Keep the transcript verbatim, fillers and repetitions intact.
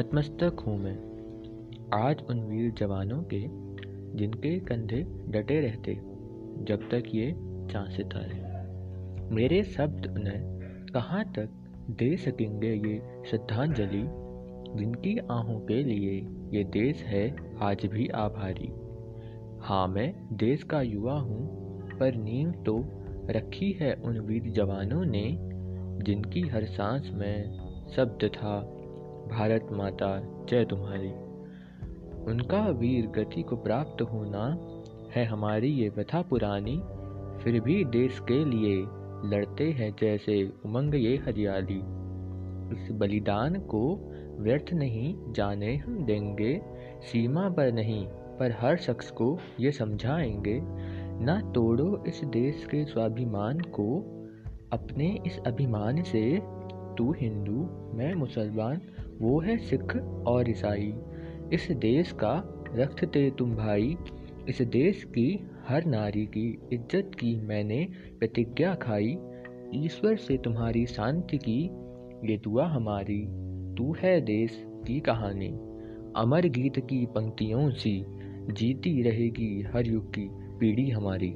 नतमस्तक हूँ मैं आज उन वीर जवानों के, जिनके कंधे डटे रहते जब तक ये चाँद सितारे। मेरे शब्द उन्हें कहाँ तक दे सकेंगे ये श्रद्धांजलि, जिनकी आहों के लिए ये देश है आज भी आभारी। हाँ, मैं देश का युवा हूँ, पर नींव तो रखी है उन वीर जवानों ने, जिनकी हर सांस में शब्द था भारत माता जय तुम्हारी। उनका वीर गति को प्राप्त होना है हमारी ये व्यथा पुरानी, फिर भी देश के लिए लड़ते हैं जैसे उमंग ये हरियाली। इस बलिदान को व्यर्थ नहीं जाने हम देंगे, सीमा पर नहीं पर हर शख्स को ये समझाएंगे। ना तोड़ो इस देश के स्वाभिमान को, अपने इस अभिमान से। तू हिंदू मैं मुसलमान, वो है सिख और ईसाई। इस देश का रखते तुम भाई, इस देश की हर नारी की इज्जत की मैंने प्रतिज्ञा खाई। ईश्वर से तुम्हारी शांति की ये दुआ हमारी, तू है देश की कहानी। अमर गीत की पंक्तियों सी जीती रहेगी हर युग की पीढ़ी हमारी।